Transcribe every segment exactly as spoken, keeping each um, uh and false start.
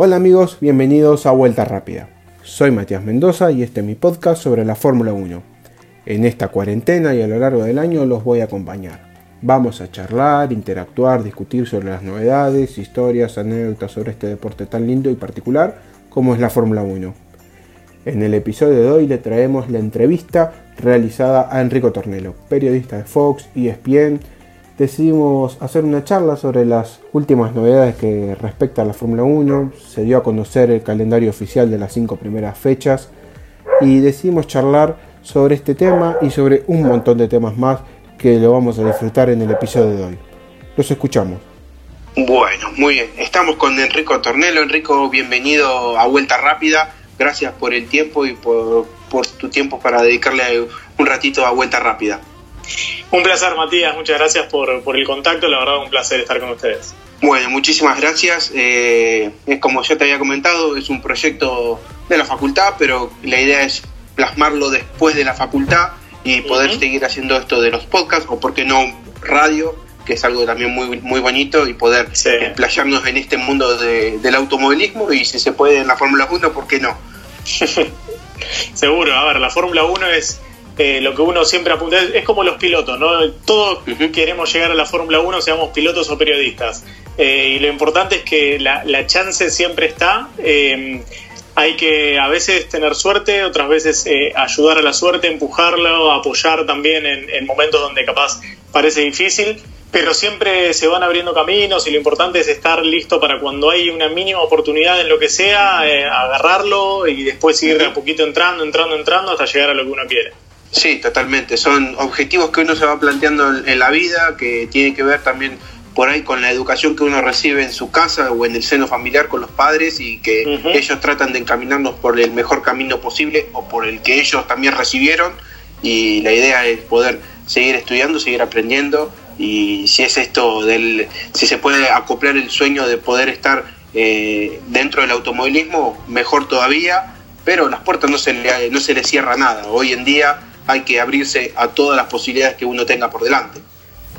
Hola amigos, bienvenidos a Vuelta Rápida. Soy Matías Mendoza y este es mi podcast sobre la Fórmula uno. En esta cuarentena y a lo largo del año los voy a acompañar. Vamos a charlar, interactuar, discutir sobre las novedades, historias, anécdotas sobre este deporte tan lindo y particular como es la Fórmula uno. En el episodio de hoy le traemos la entrevista realizada a Enrico Tornelo, periodista de Fox y E S P N. Decidimos hacer una charla sobre las últimas novedades que respecta a la Fórmula uno. Se dio a conocer el calendario oficial de las cinco primeras fechas y decidimos charlar sobre este tema y sobre un montón de temas más que lo vamos a disfrutar en el episodio de hoy. Los escuchamos. Bueno, muy bien. Estamos con Enrico Tornelo. Enrico, bienvenido a Vuelta Rápida. Gracias por el tiempo y por, por tu tiempo para dedicarle un ratito a Vuelta Rápida. Un placer, Matías, muchas gracias por, por el contacto, la verdad un placer estar con ustedes. Bueno, muchísimas gracias. Eh, como yo te había comentado, es un proyecto de la facultad, pero la idea es plasmarlo después de la facultad y poder uh-huh. seguir haciendo esto de los podcasts, o por qué no radio, que es algo también muy, muy bonito, y poder sí. explayarnos en este mundo de, del automovilismo, y si se puede en la Fórmula uno, ¿por qué no? Seguro, a ver, la Fórmula uno es... Eh, lo que uno siempre apunta, es, es como los pilotos, ¿no? Todos uh-huh. queremos llegar a la Fórmula uno, seamos pilotos o periodistas. Eh, y lo importante es que la, la chance siempre está. Eh, hay que a veces tener suerte, otras veces eh, ayudar a la suerte, empujarla, apoyar también en, en momentos donde capaz parece difícil. Pero siempre se van abriendo caminos y lo importante es estar listo para cuando hay una mínima oportunidad en lo que sea, eh, agarrarlo y después seguir de uh-huh. a poquito entrando, entrando, entrando hasta llegar a lo que uno quiere. Sí, totalmente. Son objetivos que uno se va planteando en la vida, que tiene que ver también por ahí con la educación que uno recibe en su casa o en el seno familiar con los padres, y que uh-huh. ellos tratan de encaminarnos por el mejor camino posible o por el que ellos también recibieron, y la idea es poder seguir estudiando, seguir aprendiendo, y si es esto del, si se puede acoplar el sueño de poder estar eh, dentro del automovilismo, mejor todavía, pero las puertas no se le, no se le cierra nada. Hoy en día hay que abrirse a todas las posibilidades que uno tenga por delante.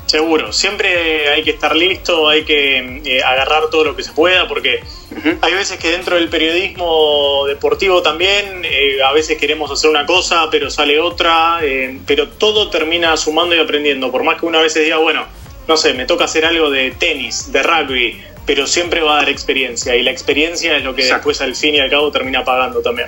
Seguro, siempre hay que estar listo, hay que eh, agarrar todo lo que se pueda, porque uh-huh. hay veces que dentro del periodismo deportivo también, eh, a veces queremos hacer una cosa, pero sale otra, eh, pero todo termina sumando y aprendiendo, por más que uno a veces diga, bueno, no sé, me toca hacer algo de tenis, de rugby, pero siempre va a dar experiencia, y la experiencia es lo que Exacto. después al fin y al cabo termina pagando también.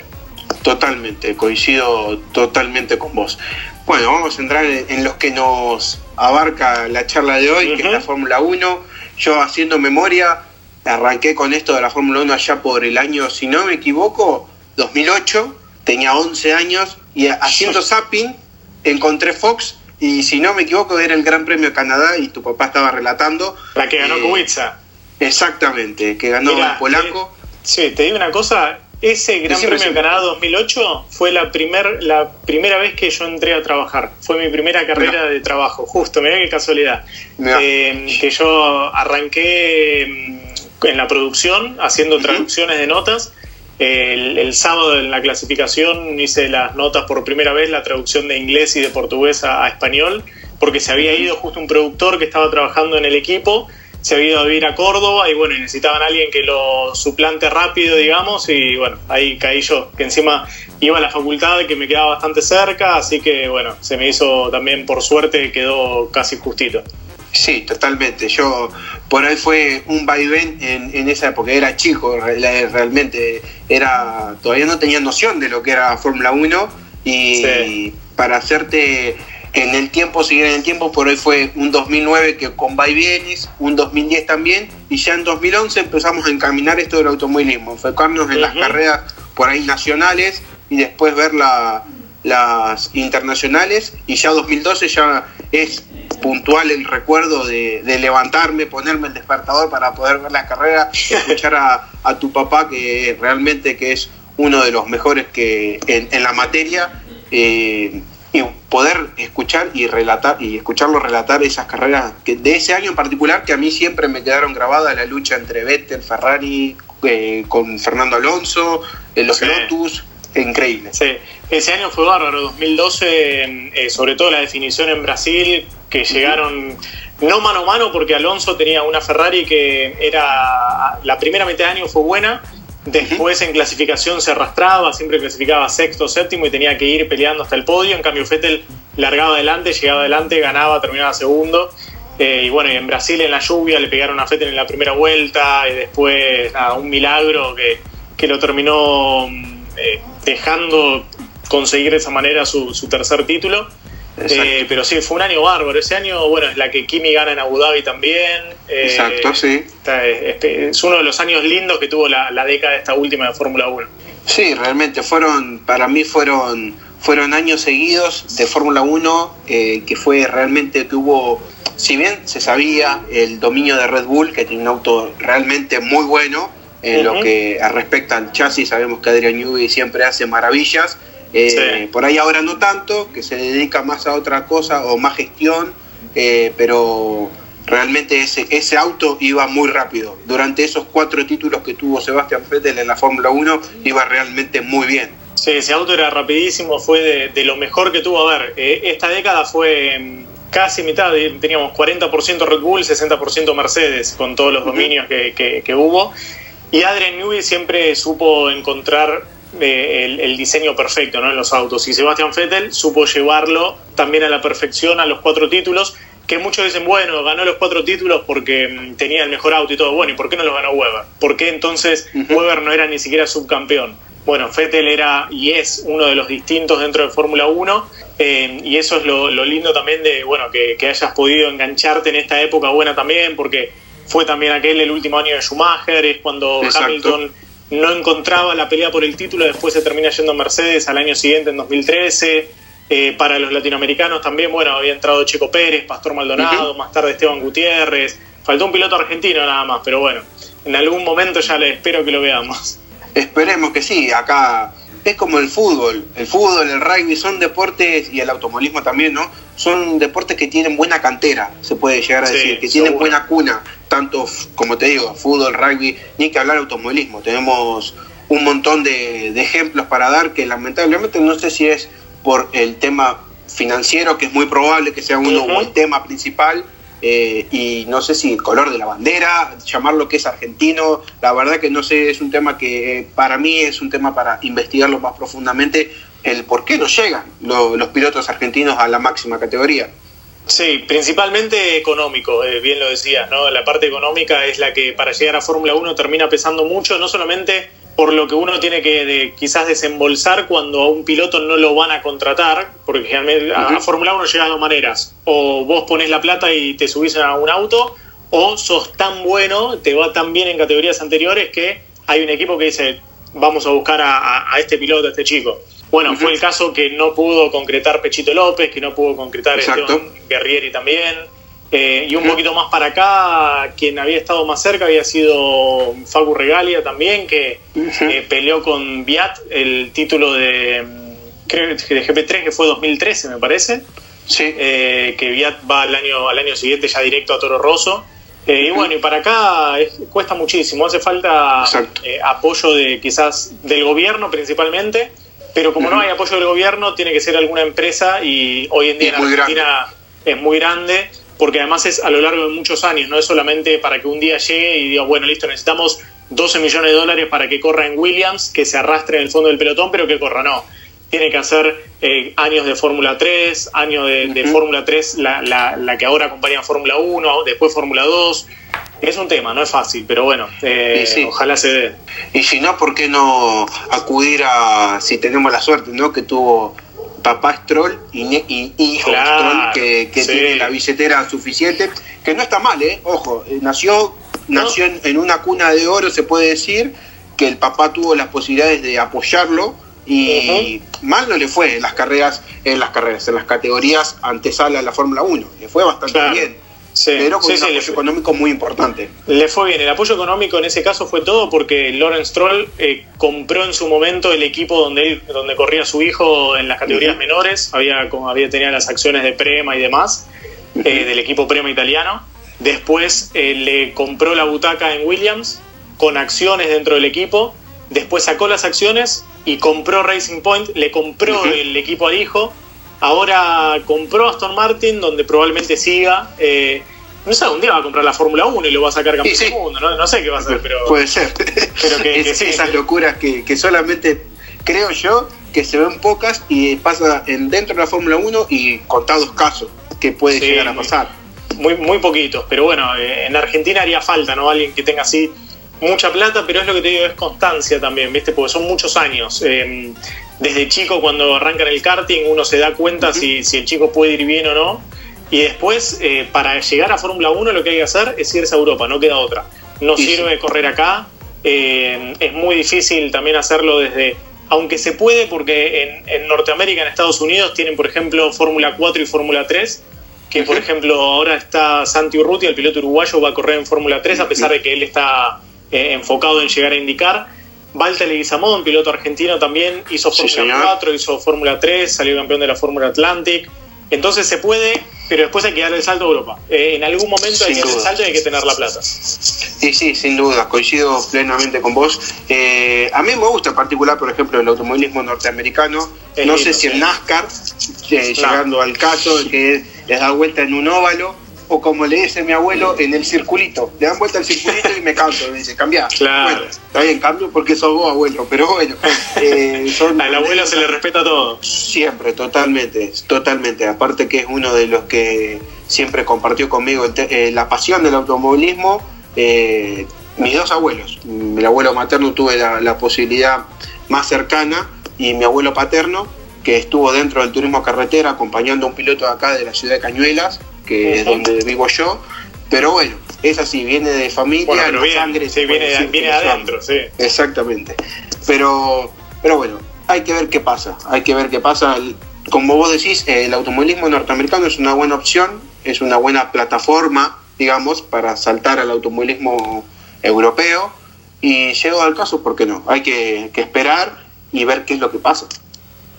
Totalmente, coincido totalmente con vos. Bueno, vamos a entrar en los que nos abarca la charla de hoy, uh-huh. que es la Fórmula uno. Yo, haciendo memoria, arranqué con esto de la Fórmula uno allá por el año, si no me equivoco, dos mil ocho. Tenía once años y haciendo zapping encontré Fox, y si no me equivoco era el Gran Premio de Canadá y tu papá estaba relatando. La que ganó eh, Kubica. Exactamente, que ganó Mirá, el polaco. Eh, sí, te digo una cosa... Ese Gran Decime, Premio de Canadá dos mil ocho fue la, primer, la primera vez que yo entré a trabajar. Fue mi primera carrera no. de trabajo, justo, mirá qué casualidad. No. Eh, que yo arranqué en la producción, haciendo uh-huh. traducciones de notas. El, el sábado en la clasificación hice las notas por primera vez, la traducción de inglés y de portugués a, a español, porque se había ido justo un productor que estaba trabajando en el equipo. Se había ido a vivir a Córdoba y bueno, necesitaban a alguien que lo suplante rápido, digamos, y bueno, ahí caí yo, que encima iba a la facultad que me quedaba bastante cerca, así que bueno, se me hizo también, por suerte, quedó casi justito. Sí, totalmente, yo por ahí fue un vaivén en, en esa época, era chico realmente, era todavía no tenía noción de lo que era Fórmula uno y sí. para hacerte... En el tiempo, seguir en el tiempo, por hoy fue un dos mil nueve que con vaivenes, un dos mil diez también, y ya en dos mil once empezamos a encaminar esto del automovilismo, enfocarnos en uh-huh. las carreras por ahí nacionales y después ver la, las internacionales, y ya dos mil doce ya es puntual el recuerdo de, de levantarme, ponerme el despertador para poder ver las carreras, escuchar a, a tu papá, que realmente que es uno de los mejores que en, en la materia, eh, y poder escuchar y relatar y escucharlo relatar esas carreras que de ese año en particular, que a mí siempre me quedaron grabadas, la lucha entre Vettel, Ferrari, eh, con Fernando Alonso, eh, los sí. Lotus, increíble. Sí, ese año fue bárbaro, dos mil doce, eh, sobre todo la definición en Brasil, que llegaron no mano a mano porque Alonso tenía una Ferrari que era, la primera mitad de año fue buena, Después en clasificación se arrastraba, siempre clasificaba sexto, séptimo y tenía que ir peleando hasta el podio. En cambio Vettel largaba adelante, llegaba adelante, ganaba, terminaba segundo. Eh, y bueno, y en Brasil en la lluvia le pegaron a Vettel en la primera vuelta y después nada, un milagro que, que lo terminó eh, dejando conseguir de esa manera su, su tercer título. Eh, pero sí, fue un año bárbaro. Ese año, bueno, es la que Kimi gana en Abu Dhabi también. Eh, Exacto, sí. Está, es, es uno de los años lindos que tuvo la, la década esta última de Fórmula uno. Sí, realmente fueron, para mí fueron, fueron años seguidos de Fórmula uno, eh, que fue realmente tuvo, si bien se sabía el dominio de Red Bull, que tiene un auto realmente muy bueno, en uh-huh. lo que respecta al chasis, sabemos que Adrian Newey siempre hace maravillas. Eh, sí. Por ahí ahora no tanto, que se dedica más a otra cosa o más gestión, eh, pero realmente ese, ese auto iba muy rápido. Durante esos cuatro títulos que tuvo Sebastian Vettel en la Fórmula uno, iba realmente muy bien. Sí, ese auto era rapidísimo, fue de, de lo mejor que tuvo. A ver, eh, esta década fue casi mitad, teníamos cuarenta por ciento Red Bull, sesenta por ciento Mercedes, con todos los uh-huh. dominios que, que, que hubo. Y Adrian Newey siempre supo encontrar El, el diseño perfecto, ¿no?, en los autos, y Sebastian Vettel supo llevarlo también a la perfección a los cuatro títulos, que muchos dicen, bueno, ganó los cuatro títulos porque tenía el mejor auto y todo. Bueno, ¿y por qué no los ganó Webber? ¿Por qué entonces uh-huh. Webber no era ni siquiera subcampeón? Bueno, Vettel era y es uno de los distintos dentro de Fórmula uno, eh, y eso es lo, lo lindo también de, bueno, que, que hayas podido engancharte en esta época buena también, porque fue también aquel el último año de Schumacher, es cuando Exacto. Hamilton no encontraba la pelea por el título, después se termina yendo a Mercedes al año siguiente, en dos mil trece. Eh, para los latinoamericanos también, bueno, había entrado Checo Pérez, Pastor Maldonado, uh-huh. más tarde Esteban Gutiérrez. Faltó un piloto argentino nada más, pero bueno, en algún momento ya le espero que lo veamos. Esperemos que sí, acá es como el fútbol. El fútbol, el rugby son deportes, y el automovilismo también, ¿no? Son deportes que tienen buena cantera, se puede llegar a sí, decir, que seguro. Tienen buena cuna. Tanto, como te digo, fútbol, rugby, ni que hablar automovilismo. Tenemos un montón de, de ejemplos para dar que lamentablemente no sé si es por el tema financiero, que es muy probable que sea uno uh-huh. el tema principal, eh, y no sé si el color de la bandera, llamarlo que es argentino, la verdad que no sé, es un tema que eh, para mí es un tema para investigarlo más profundamente, el por qué no llegan lo, los pilotos argentinos a la máxima categoría. Sí, principalmente económico, eh, bien lo decías, ¿no? La parte económica es la que para llegar a Fórmula uno termina pesando mucho, no solamente por lo que uno tiene que de, quizás desembolsar cuando a un piloto no lo van a contratar, porque generalmente a, a Fórmula uno llegas de dos maneras, o vos pones la plata y te subís a un auto, o sos tan bueno, te va tan bien en categorías anteriores que hay un equipo que dice, vamos a buscar a, a, a este piloto, a este chico. Bueno, uh-huh. fue el caso que no pudo concretar Pechito López, que no pudo concretar Esteban Guerrieri también. Eh, y un uh-huh. poquito más para acá, quien había estado más cerca había sido Facu Regalia también, que uh-huh. eh, peleó con Viat el título de, creo, de G P tres, que fue dos mil trece, me parece. Sí. Eh, que Viat va al año, al año siguiente ya directo a Toro Rosso. Eh, y bueno, y para acá es, cuesta muchísimo. Hace falta eh, apoyo de quizás del gobierno principalmente. Pero como uh-huh. no hay apoyo del gobierno, tiene que ser alguna empresa, y hoy en día en Argentina es muy grande, porque además es a lo largo de muchos años, no es solamente para que un día llegue y diga, bueno, listo, necesitamos doce millones de dólares para que corra en Williams, que se arrastre en el fondo del pelotón, pero que corra, no. Tiene que hacer eh, años de Fórmula tres, años de, uh-huh. de Fórmula tres, la, la, la que ahora acompaña Fórmula uno, después Fórmula dos. Es un tema, no es fácil, pero bueno, eh, sí. ojalá se dé. Y si no, ¿por qué no acudir a, si tenemos la suerte, ¿no?, que tuvo papá Stroll y, ne- y hijo claro, Stroll, que, que sí. tiene la billetera suficiente, que no está mal, ¿eh? Ojo, nació, ¿no? nació en, en una cuna de oro, se puede decir, que el papá tuvo las posibilidades de apoyarlo, y uh-huh. mal no le fue en las carreras, en las carreras, en las categorías antesala a la Fórmula uno, le fue bastante claro. bien. Sí, pero con sí, un sí, apoyo fue, económico muy importante. Le fue bien, el apoyo económico en ese caso fue todo, porque Lawrence Stroll eh, compró en su momento el equipo donde él, donde corría su hijo en las categorías uh-huh. menores, había, había tenido las acciones de Prema y demás, uh-huh. eh, del equipo Prema italiano. Después eh, le compró la butaca en Williams con acciones dentro del equipo, después sacó las acciones y compró Racing Point, le compró uh-huh. el equipo al hijo. Ahora compró Aston Martin, donde probablemente siga, eh, No sé, un día va a comprar la Fórmula uno y lo va a sacar campeón sí, sí. del mundo, ¿no? No sé qué va a hacer, pero... Puede ser. Pero que, es, que sí, esas que... locuras que, que solamente, creo yo, que se ven pocas y pasa en, dentro de la Fórmula uno y contados casos que puede sí, llegar a pasar. Muy, muy poquitos, pero bueno, en Argentina haría falta, ¿no? Alguien que tenga así mucha plata, pero es lo que te digo, es constancia también, ¿viste? Porque son muchos años. Eh, desde chico, cuando arrancan el karting, uno se da cuenta uh-huh. si, si el chico puede ir bien o no. Y después, eh, para llegar a Fórmula uno lo que hay que hacer es irse a Europa, no queda otra. No sí, sirve sí. correr acá, eh, es muy difícil también hacerlo desde... Aunque se puede, porque en, en Norteamérica, en Estados Unidos, tienen, por ejemplo, Fórmula cuatro y Fórmula tres, que, uh-huh. por ejemplo, ahora está Santi Urrutia, el piloto uruguayo, va a correr en Fórmula tres, a pesar de que él está eh, enfocado en llegar a indicar. Walter Leguizamón, piloto argentino, también hizo Fórmula cuatro, sí, hizo Fórmula tres, salió campeón de la Fórmula Atlantic. Entonces se puede, pero después hay que dar el salto a Europa. Eh, en algún momento hay que dar el salto y hay que tener la plata. Y sí, sin duda, coincido plenamente con vos. Eh, a mí me gusta en particular, por ejemplo, el automovilismo norteamericano. El no libro, sé si el NASCAR, eh, no. llegando al caso, que les da vuelta en un óvalo, o como le dice mi abuelo, en el circulito. Le dan vuelta al circulito y me canso. Me dice, cambiá. Claro. Bueno, está bien, cambio porque sos vos, abuelo. Pero bueno. Eh, son... Al abuelo se le respeta todo. Siempre, totalmente. Totalmente. Aparte que es uno de los que siempre compartió conmigo eh, la pasión del automovilismo. Eh, mis dos abuelos. Mi abuelo materno tuve la, la posibilidad más cercana. Y mi abuelo paterno, que estuvo dentro del turismo carretera acompañando a un piloto de acá de la ciudad de Cañuelas, que es donde vivo yo, pero bueno, es así, viene de familia, bueno, pero viene, sangre, sí, viene, decir, viene de adentro, sí. Exactamente, pero, pero bueno, hay que ver qué pasa, hay que ver qué pasa, como vos decís, el automovilismo norteamericano es una buena opción, es una buena plataforma, digamos, para saltar al automovilismo europeo, y llegado al caso, ¿por qué no? Hay que, que esperar y ver qué es lo que pasa.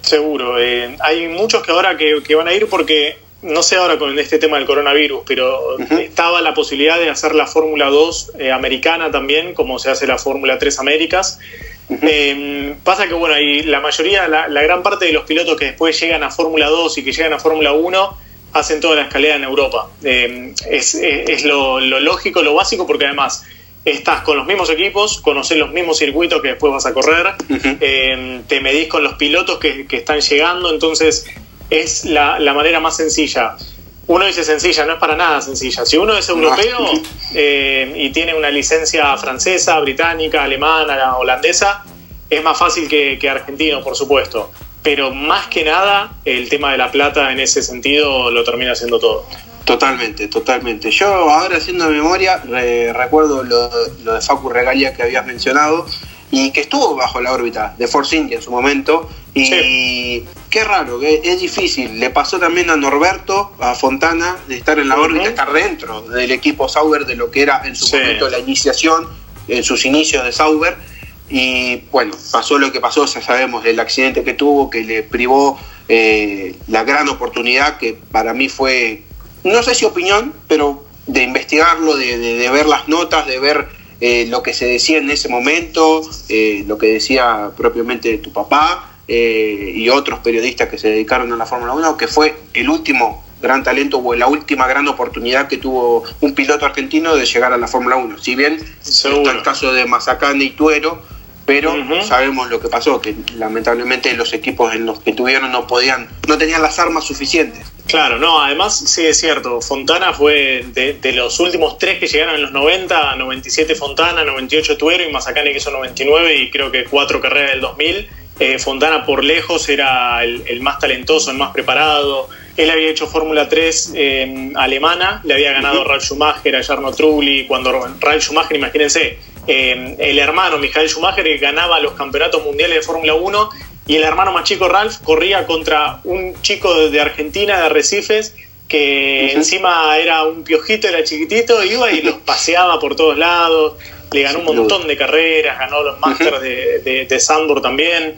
Seguro, eh, hay muchos que ahora que, que van a ir porque... No sé ahora con este tema del coronavirus, pero uh-huh. estaba la posibilidad de hacer la Fórmula dos eh, americana también, como se hace la Fórmula tres Américas. Uh-huh. Eh, pasa que, bueno, y la mayoría, la, la gran parte de los pilotos que después llegan a Fórmula dos y que llegan a Fórmula uno, hacen toda la escalera en Europa. Eh, es es, es lo, lo lógico, lo básico, porque además estás con los mismos equipos, conocés los mismos circuitos que después vas a correr, uh-huh. eh, te medís con los pilotos que, que están llegando, entonces... Es la, la manera más sencilla. Uno dice sencilla, no es para nada sencilla. Si uno es europeo eh, y tiene una licencia francesa, británica, alemana, holandesa, es más fácil que, que argentino, por supuesto. Pero más que nada, el tema de la plata en ese sentido lo termina haciendo todo. Totalmente, totalmente. Yo ahora haciendo memoria, eh, recuerdo lo, lo de Facu Regalia que habías mencionado, y que estuvo bajo la órbita de Force India en su momento, y sí. qué raro, es difícil. Le pasó también a Norberto, a Fontana, de estar en la uh-huh. órbita, estar dentro del equipo Sauber, de lo que era en su sí. momento la iniciación, en sus inicios de Sauber, y bueno, pasó lo que pasó, ya sabemos, el accidente que tuvo, que le privó eh, la gran oportunidad, que para mí fue, no sé si opinión, pero de investigarlo, de, de, de ver las notas, de ver... Eh, lo que se decía en ese momento, eh, lo que decía propiamente tu papá eh, y otros periodistas que se dedicaron a la Fórmula uno, que fue el último gran talento o la última gran oportunidad que tuvo un piloto argentino de llegar a la Fórmula uno. Si bien Seguro. está el caso de Mazzacane y Tuero, pero uh-huh. sabemos lo que pasó, que lamentablemente los equipos en los que tuvieron no podían, no tenían las armas suficientes. Claro, no, además sí es cierto, Fontana fue de, de los últimos tres que llegaron en los noventa, noventa y siete Fontana, noventa y ocho Tuero y Mazzacane que hizo noventa y nueve y creo que cuatro carreras del dos mil. Eh, Fontana por lejos era el, el más talentoso, el más preparado. Él había hecho Fórmula tres eh, alemana, le había ganado uh-huh. a Ralf Schumacher, a Jarno Trulli, cuando Ralf Schumacher, imagínense, eh, el hermano Michael Schumacher que ganaba los campeonatos mundiales de Fórmula uno y el hermano más chico Ralf corría contra un chico de Argentina, de Arrecifes, que uh-huh. encima era un piojito, era chiquitito, iba y los paseaba por todos lados, le ganó un montón de carreras, ganó los Masters uh-huh. de, de, de Sandburg también.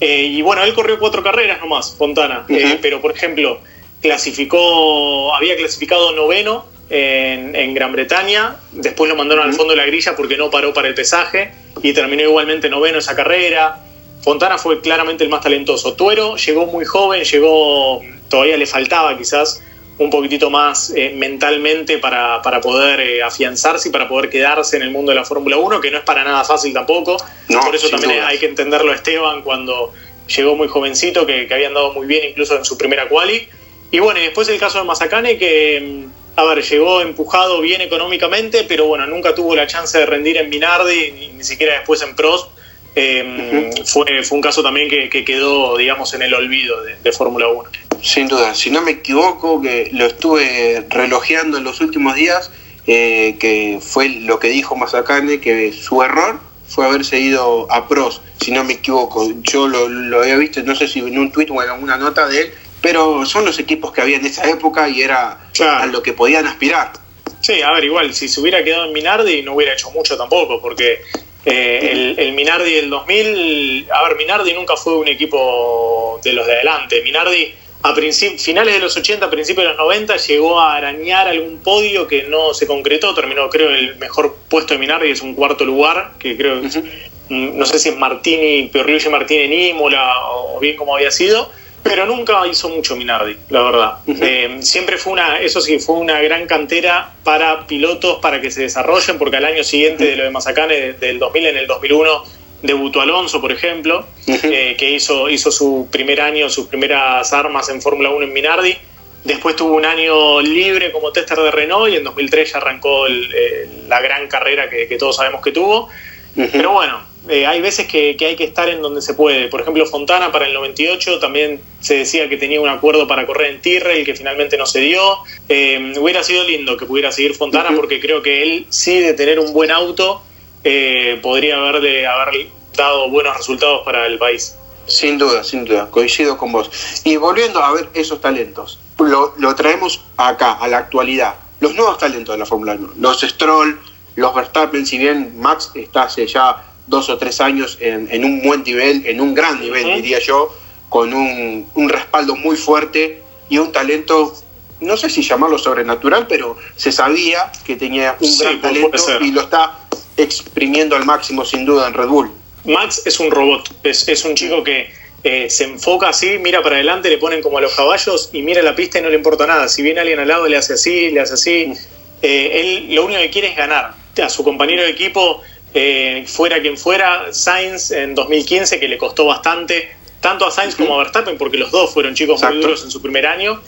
Eh, y bueno, él corrió cuatro carreras nomás, Fontana, uh-huh. eh, pero por ejemplo, clasificó, había clasificado noveno en, en Gran Bretaña, después lo mandaron al fondo de la grilla porque no paró para el pesaje y terminó igualmente noveno esa carrera. Fontana fue claramente el más talentoso. Tuero llegó muy joven, llegó, todavía le faltaba quizás un poquitito más eh, mentalmente para, para poder eh, afianzarse y para poder quedarse en el mundo de la Fórmula uno, que no es para nada fácil tampoco. No, por eso también dudas. Hay que entenderlo Esteban cuando llegó muy jovencito, que, que había andado muy bien incluso en su primera quali. Y bueno, y después el caso de Mazzacane, que a ver, llegó empujado bien económicamente, pero bueno, nunca tuvo la chance de rendir en Minardi, ni, ni siquiera después en Prost. Eh, uh-huh. fue, fue un caso también que, que quedó, digamos, en el olvido de, de Fórmula uno. Sin duda, si no me equivoco, que lo estuve relojeando en los últimos días, eh, que fue lo que dijo Mazzacane, que su error fue haberse ido a Prost, si no me equivoco. Yo lo, lo había visto, no sé si en un tuit o en alguna nota de él, pero son los equipos que había en esa época y era claro. A lo que podían aspirar. Sí, a ver, igual, si se hubiera quedado en Minardi no hubiera hecho mucho tampoco, porque eh, el, el Minardi del dos mil... A ver, Minardi nunca fue un equipo de los de adelante. Minardi, a princip- finales de los ochenta, principios de los noventa, llegó a arañar algún podio que no se concretó. Terminó, creo, el mejor puesto de Minardi, es un cuarto lugar, que creo... Uh-huh. No sé si es Martini, Pierluigi Martini en Imola, o bien como había sido... Pero nunca hizo mucho Minardi, la verdad. Uh-huh. Eh, siempre fue una, eso sí, fue una gran cantera para pilotos, para que se desarrollen, porque al año siguiente de lo de Mazzacane, del dos mil, en el dos mil uno, debutó Alonso, por ejemplo, uh-huh. eh, que hizo, hizo su primer año, sus primeras armas en Fórmula uno en Minardi. Después tuvo un año libre como tester de Renault y en dos mil tres ya arrancó el, eh, la gran carrera que, que todos sabemos que tuvo. Uh-huh. Pero bueno... Eh, hay veces que, que hay que estar en donde se puede. Por ejemplo, Fontana para el noventa y ocho también se decía que tenía un acuerdo para correr en Tyrrell, que finalmente no se dio. Eh, hubiera sido lindo que pudiera seguir Fontana, uh-huh. porque creo que él sí, de tener un buen auto, eh, podría haber, de, haber dado buenos resultados para el país. Sin duda, sin duda, coincido con vos. Y volviendo a ver esos talentos, lo, lo traemos acá, a la actualidad. Los nuevos talentos de la Fórmula uno, los Stroll, los Verstappen, si bien Max está hace ya dos o tres años en, en un buen nivel, en un gran nivel, uh-huh. diría yo, con un, un respaldo muy fuerte y un talento, no sé si llamarlo sobrenatural, pero se sabía que tenía un sí, gran talento y lo está exprimiendo al máximo sin duda en Red Bull. Max es un robot, es, es un chico que eh, se enfoca así, mira para adelante, le ponen como a los caballos y mira la pista y no le importa nada. Si viene alguien al lado, le hace así, le hace así. Uh-huh. Eh, él lo único que quiere es ganar. A su compañero de equipo... Eh, fuera quien fuera, Sainz en dos mil quince, que le costó bastante tanto a Sainz uh-huh. como a Verstappen, porque los dos fueron chicos Exacto. muy duros en su primer año,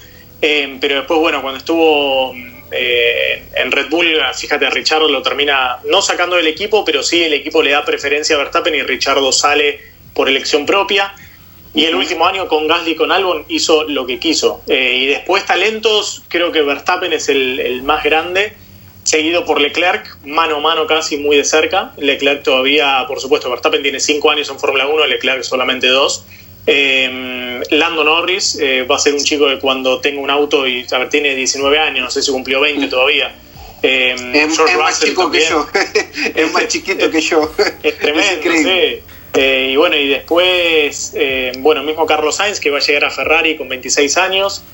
eh, pero después, bueno, cuando estuvo eh, en Red Bull, fíjate, Richard lo termina no sacando del equipo, pero sí el equipo le da preferencia a Verstappen y Richard sale por elección propia, y el uh-huh. último año con Gasly y con Albon hizo lo que quiso, eh, y después talentos, creo que Verstappen es el, el más grande, seguido por Leclerc, mano a mano casi, muy de cerca. Leclerc todavía, por supuesto, Verstappen tiene cinco años en Fórmula uno, Leclerc solamente dos. Eh, Lando Norris eh, va a ser un chico que cuando tenga un auto, y a ver, tiene diecinueve años, no sé si cumplió veinte todavía. Eh, es, George es más Russell chico también. Que yo, es más chiquito que yo. Es tremendo, es sí. Eh, y bueno, y después, eh, bueno, mismo Carlos Sainz, que va a llegar a Ferrari con veintiséis años.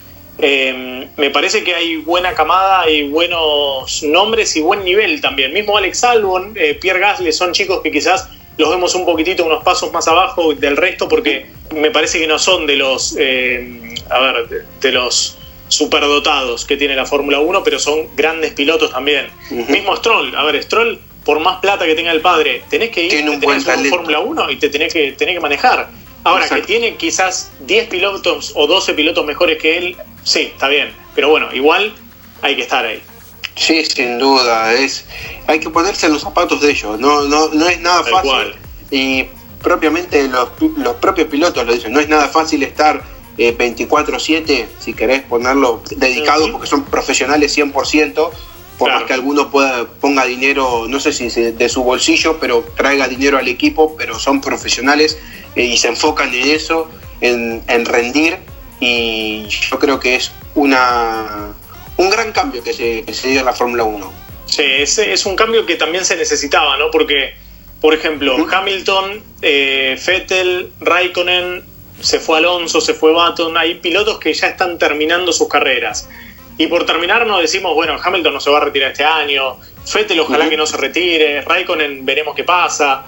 Eh, me parece que hay buena camada, hay buenos nombres y buen nivel también. Mismo Alex Albon, eh, Pierre Gasly, son chicos que quizás los vemos un poquitito, unos pasos más abajo del resto, porque me parece que no son de los, eh, a ver, de, de los superdotados que tiene la Fórmula uno, pero son grandes pilotos también. Uh-huh. Mismo Stroll, a ver, Stroll, por más plata que tenga el padre, tenés que ir, tiene un buen talento, Fórmula uno y te tenés que, tenés que manejar. Ahora, Exacto. que tiene quizás diez pilotos o doce pilotos mejores que él, sí, está bien. Pero bueno, igual hay que estar ahí. Sí, sin duda. es Hay que ponerse en los zapatos de ellos. No no, no es nada Tal fácil. Cual. Y propiamente los, los propios pilotos lo dicen. No es nada fácil estar eh, veinticuatro siete, si querés ponerlo, dedicados, uh-huh. porque son profesionales cien por ciento. Por claro. más que alguno pueda, ponga dinero, no sé si de su bolsillo, pero traiga dinero al equipo, pero son profesionales y se enfocan en eso, en, en rendir, y yo creo que es una un gran cambio que se, que se dio en la Fórmula uno. Sí, es, es un cambio que también se necesitaba, ¿no? Porque, por ejemplo, ¿Mm? Hamilton, eh, Vettel, Raikkonen, se fue Alonso, se fue Button, hay pilotos que ya están terminando sus carreras. Y por terminar nos decimos, bueno, Hamilton no se va a retirar este año, Vettel ojalá uh-huh. que no se retire, Raikkonen veremos qué pasa,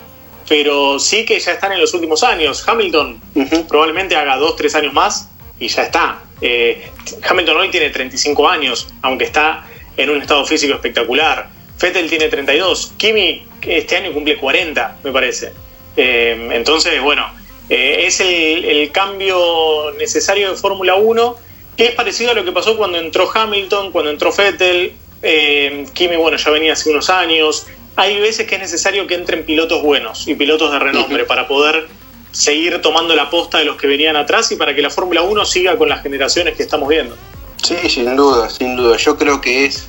pero sí que ya están en los últimos años. Hamilton uh-huh. probablemente haga dos, tres años más y ya está. Eh, Hamilton hoy tiene treinta y cinco años, aunque está en un estado físico espectacular. Vettel tiene treinta y dos. Kimi este año cumple cuarenta, me parece. Eh, entonces, bueno, eh, es el, el cambio necesario de Fórmula uno, que es parecido a lo que pasó cuando entró Hamilton, cuando entró Vettel. Eh, Kimi, bueno, ya venía hace unos años. Hay veces que es necesario que entren pilotos buenos y pilotos de renombre, uh-huh, para poder seguir tomando la posta de los que venían atrás y para que la Fórmula uno siga con las generaciones que estamos viendo. Sí, sin duda, sin duda. Yo creo que es,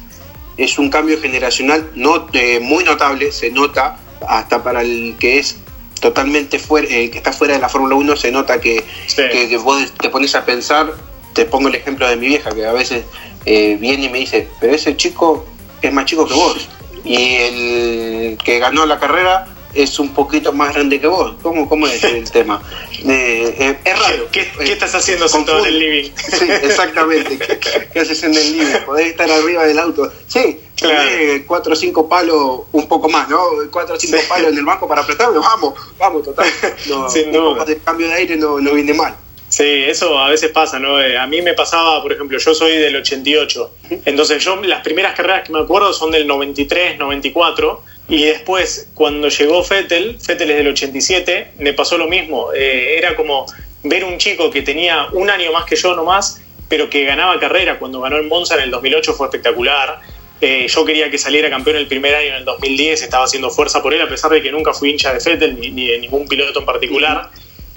es un cambio generacional no, eh, muy notable, se nota hasta para el que es totalmente fuera, eh, que está fuera de la Fórmula uno, se nota que, sí. que, que vos te pones a pensar. Te pongo el ejemplo de mi vieja, que a veces eh, viene y me dice, pero ese chico es más chico que vos, y el que ganó la carrera es un poquito más grande que vos. ¿Cómo, cómo es el tema? Eh, eh, es raro. ¿Qué, qué, qué estás haciendo sentado en el living? Sí, exactamente. ¿Qué, qué, qué haces en el living? Podés estar arriba del auto. Sí, claro. eh, cuatro o cinco palos, un poco más, ¿no? Cuatro o cinco sí. palos en el banco para apretarlo. Vamos, vamos, total. No, Sin duda. Un poco de cambio de aire no, no viene mal. Sí, eso a veces pasa, ¿no? A mí me pasaba, por ejemplo, yo soy del ochenta y ocho, entonces yo las primeras carreras que me acuerdo son del noventa y tres, noventa y cuatro, y después cuando llegó Vettel, Vettel es del ochenta y siete, me pasó lo mismo. Eh, era como ver un chico que tenía un año más que yo nomás, pero que ganaba carrera. Cuando ganó en Monza en el dos mil ocho fue espectacular. Eh, yo quería que saliera campeón el primer año, en el dos mil diez, estaba haciendo fuerza por él, a pesar de que nunca fui hincha de Vettel ni, ni de ningún piloto en particular.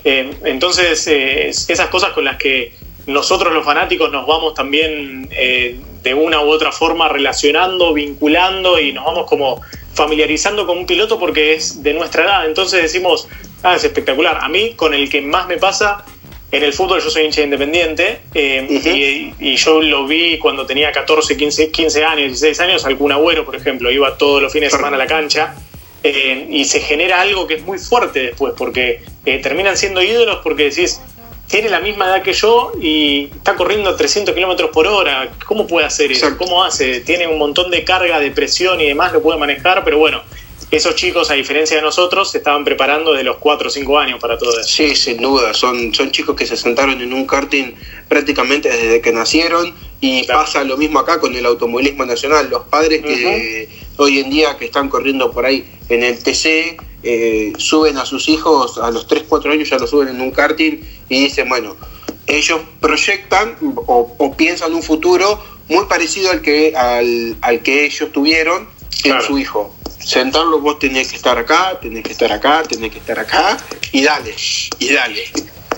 Eh, entonces eh, esas cosas con las que nosotros los fanáticos nos vamos también eh, de una u otra forma relacionando, vinculando, y nos vamos como familiarizando con un piloto porque es de nuestra edad, entonces decimos, ah, es espectacular. A mí, con el que más me pasa en el fútbol, yo soy hincha de Independiente, eh, uh-huh. y, y yo lo vi cuando tenía catorce, quince, quince años, dieciséis años, al Kun Agüero, por ejemplo, iba todos los fines de semana a la cancha. Eh, y se genera algo que es muy fuerte después, porque eh, terminan siendo ídolos, porque decís, tiene la misma edad que yo y está corriendo a trescientos kilómetros por hora, ¿cómo puede hacer eso? Exacto. ¿Cómo hace? Tiene un montón de carga, de presión y demás, lo puede manejar, pero bueno, esos chicos, a diferencia de nosotros, se estaban preparando de los cuatro o cinco años para todo eso. Sí, sin duda, son, son chicos que se sentaron en un karting prácticamente desde que nacieron, y claro. Pasa lo mismo acá con el automovilismo nacional, los padres que... Uh-huh. Hoy en día que están corriendo por ahí en el T C, eh, suben a sus hijos a los tres, cuatro años, ya los suben en un karting y dicen, bueno, ellos proyectan o, o piensan un futuro muy parecido al que, al, al que ellos tuvieron en claro. su hijo. Sentarlo, vos tenés que estar acá, tenés que estar acá, tenés que estar acá, y dale, y dale.